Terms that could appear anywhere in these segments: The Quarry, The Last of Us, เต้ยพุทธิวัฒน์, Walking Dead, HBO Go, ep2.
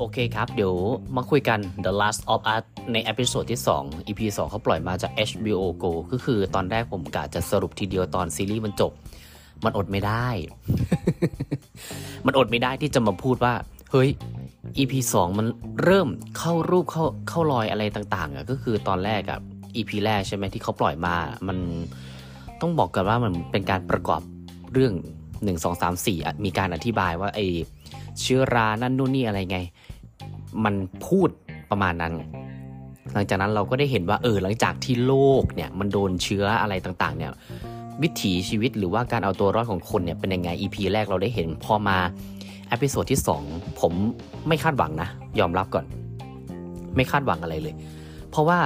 โอเคครับเดี๋ยวมาคุยกัน The Last of Us ในเอพิโซดที่2 EP 2เขาปล่อยมาจาก HBO Go ก็คือตอนแรกผมกะจะสรุปทีเดียวตอนซีรีส์มันจบมันอดไม่ได้ มันอดไม่ได้ที่จะมาพูดว่าเฮ้ย EP 2มันเริ่มเข้ารูปเข้ารอยอะไรต่างๆอ่ะก็คือตอนแรกอ่ะ EP แรกใช่ไหมที่เขาปล่อยมามันต้องบอกกันว่ามันเป็นการประกอบเรื่อง1 2 3 4มีการอธิบายว่าไอ้เชื้อรานั่นนู่นนี่อะไรไงมันพูดประมาณนั้นหลังจากนั้นเราก็ได้เห็นว่าหลังจากที่โลกเนี่ยมันโดนเชื้ออะไรต่างๆเนี่ยวิถีชีวิตหรือว่าการเอาตัวรอดของคนเนี่ยเป็นยังไง EP แรกเราได้เห็นพอมาเอพิโซดที่2ผมไม่คาดหวังนะยอมรับก่อนไม่คาดหวังอะไรเลยเพราะว่า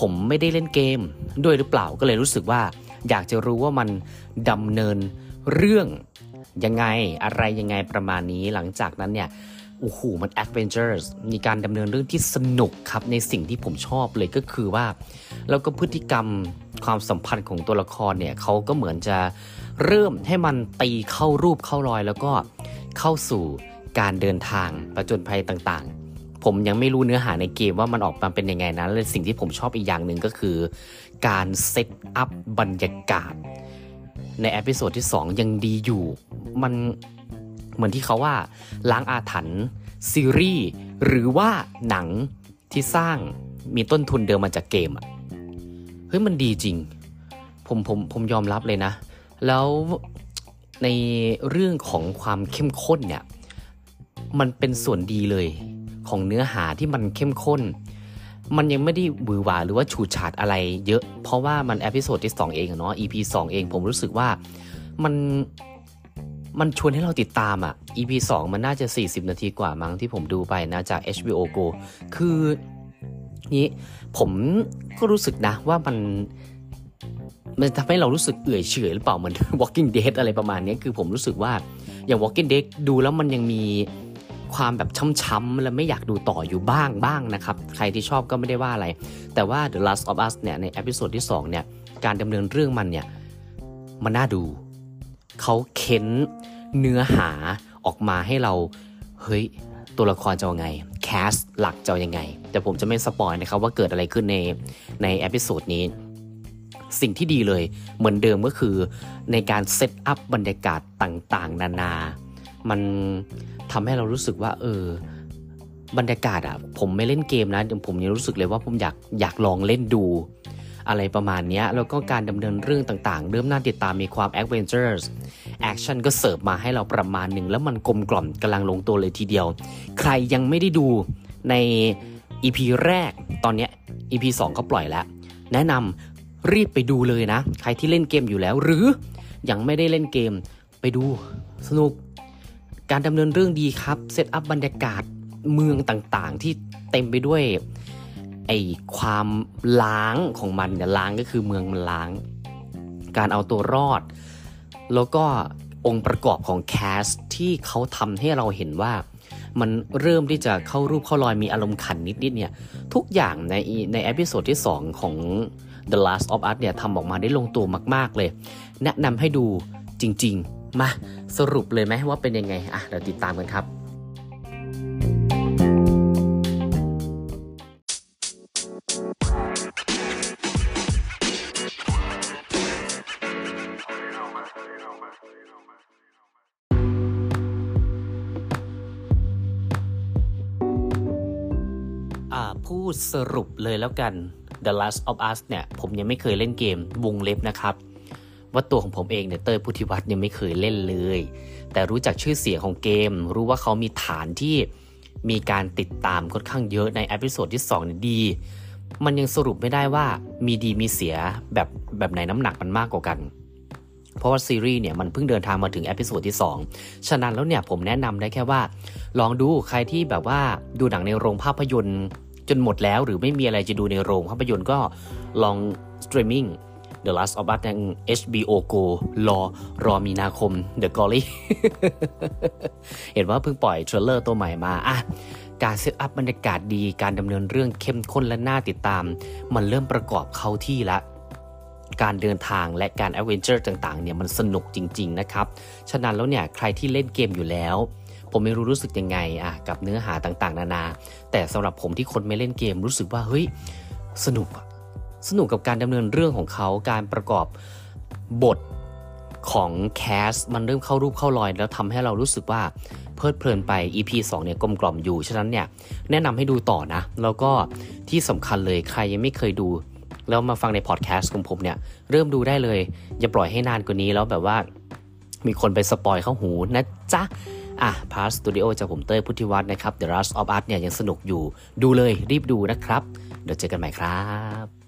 ผมไม่ได้เล่นเกมด้วยหรือเปล่าก็เลยรู้สึกว่าอยากจะรู้ว่ามันดำเนินเรื่องยังไงอะไรยังไงประมาณนี้หลังจากนั้นเนี่ยโอ้โหมันแอดเวนเจอร์มีการดำเนินเรื่องที่สนุกครับในสิ่งที่ผมชอบเลยก็คือว่าแล้วก็พฤติกรรมความสัมพันธ์ของตัวละครเนี่ยเขาก็เหมือนจะเริ่มให้มันตีเข้ารูปเข้ารอยแล้วก็เข้าสู่การเดินทางประจนภัยต่างๆผมยังไม่รู้เนื้อหาในเกมว่ามันออกมาเป็นยังไงนะและสิ่งที่ผมชอบอีกอย่างนึงก็คือการเซตอัพบรรยากาศในเอพิโซดที่2ยังดีอยู่มันเหมือนที่เขาว่าล้างอาถรรพ์ซีรีส์หรือว่าหนังที่สร้างมีต้นทุนเดิมมาจากเกมอ่ะเฮ้ยมันดีจริงผมยอมรับเลยนะแล้วในเรื่องของความเข้มข้นเนี่ยมันเป็นส่วนดีเลยของเนื้อหาที่มันเข้มข้นมันยังไม่ได้หวือหวาหรือว่าฉูดฉาดอะไรเยอะเพราะว่ามันเอพิโซดที่2เองเนาะ EP 2เองผมรู้สึกว่ามันชวนให้เราติดตามอ่ะ EP 2มันน่าจะ40นาทีกว่ามั้งที่ผมดูไปนะจาก HBO Go คือนี้ผมก็รู้สึกนะว่ามันทำให้เรารู้สึกเอื่อยเฉยหรือเปล่าเหมือน Walking Dead อะไรประมาณนี้คือผมรู้สึกว่าอย่าง Walking Dead ดูแล้วมันยังมีความแบบช้ำๆแล้วไม่อยากดูต่ออยู่บ้างนะครับใครที่ชอบก็ไม่ได้ว่าอะไรแต่ว่า The Last of Us เนี่ยในเอพิโซดที่2เนี่ยการดำเนินเรื่องมันเนี่ยมันน่าดูเขาเค้นเนื้อหาออกมาให้เราเฮ้ยตัวละครจะยังไงแคสหลักจะยังไงแต่ผมจะไม่สปอยนะครับว่าเกิดอะไรขึ้นในเอพิโซดนี้สิ่งที่ดีเลยเหมือนเดิมก็คือในการเซตอัพบรรยากาศต่างๆนานามันทำให้เรารู้สึกว่าบรรยากาศอ่ะผมไม่เล่นเกมนะผมยังรู้สึกเลยว่าผมอยากลองเล่นดูอะไรประมาณนี้แล้วก็การดำเนินเรื่องต่างๆเริ่มน่าติดตามมีความแอดเวนเจอร์แอคชั่นก็เสิร์ฟมาให้เราประมาณหนึ่งแล้วมันกลมกล่อมกำลังลงตัวเลยทีเดียวใครยังไม่ได้ดูใน EP แรกตอนนี้ EP 2ก็ปล่อยแล้วแนะนำรีบไปดูเลยนะใครที่เล่นเกมอยู่แล้วหรือยังไม่ได้เล่นเกมไปดูสนุกการดำเนินเรื่องดีครับเซตอัพบรรยากาศเมืองต่างๆที่เต็มไปด้วยไอ้ความล้างของมันเนี่ยล้างก็คือเมืองมันล้างการเอาตัวรอดแล้วก็องค์ประกอบของแคสที่เขาทำให้เราเห็นว่ามันเริ่มที่จะเข้ารูปเข้ารอยมีอารมณ์ขันนิดๆเนี่ยทุกอย่างในเอพิโซดที่2ของ The Last of Us เนี่ยทำออกมาได้ลงตัวมากๆเลยแนะนำให้ดูจริงๆมาสรุปเลยไหมว่าเป็นยังไงอ่ะเดี๋ยวติดตามกันครับพูดสรุปเลยแล้วกัน The Last of Us เนี่ยผมยังไม่เคยเล่นเกมวงเล็บนะครับว่าตัวของผมเองเนี่ยเต้ยพุทธิวัฒน์ยังไม่เคยเล่นเลยแต่รู้จักชื่อเสียงของเกมรู้ว่าเขามีฐานที่มีการติดตามค่อนข้างเยอะในเอพิโซดที่2เนี่ยดีมันยังสรุปไม่ได้ว่ามีดีมีเสียแบบไหนน้ำหนักมันมากกว่ากัน เพราะว่าซีรีส์เนี่ยมันเพิ่งเดินทางมาถึงเอพิโซดที่2ฉะนั้นแล้วเนี่ยผมแนะนำได้แค่ว่าลองดูใครที่แบบว่าดูหนังในโรงภาพยนตร์จนหมดแล้วหรือไม่มีอะไรจะดูในโรงภาพยนตร์ก็ลองสตรีมมิ่ง The Last of Us ทาง HBO Go รอมีนาคม The Quarry เห็นว่าเพิ่งปล่อยเทรลเลอร์ตัวใหม่มาอ่ะการเซตอัพบรรยากาศดีการดำเนินเรื่องเข้มข้นและน่าติดตามมันเริ่มประกอบเข้าที่ละการเดินทางและการแอดเวนเจอร์ต่างๆเนี่ยมันสนุกจริงๆนะครับฉะนั้นแล้วเนี่ยใครที่เล่นเกมอยู่แล้วผมไม่รู้สึกยังไงอ่ะกับเนื้อหาต่างๆนานาแต่สำหรับผมที่คนไม่เล่นเกมรู้สึกว่าเฮ้ยสนุกกับการดำเนินเรื่องของเขาการประกอบบทของแคสมันเริ่มเข้ารูปเข้ารอยแล้วทำให้เรารู้สึกว่าเพลิดเพลินไป EP 2เนี่ยกลมกล่อมอยู่ฉะนั้นเนี่ยแนะนำให้ดูต่อนะแล้วก็ที่สำคัญเลยใครยังไม่เคยดูแล้วมาฟังในพอดแคสต์ของผมเนี่ยเริ่มดูได้เลยอย่าปล่อยให้นานกว่านี้แล้วแบบว่ามีคนไปสปอยเข้าหูนะจ๊ะอ่ะพาสตูดิโอจากผมเต้ยพุทธิวัฒน์นะครับ The Last of Us เนี่ยยังสนุกอยู่ดูเลยรีบดูนะครับเดี๋ยวเจอกันใหม่ครับ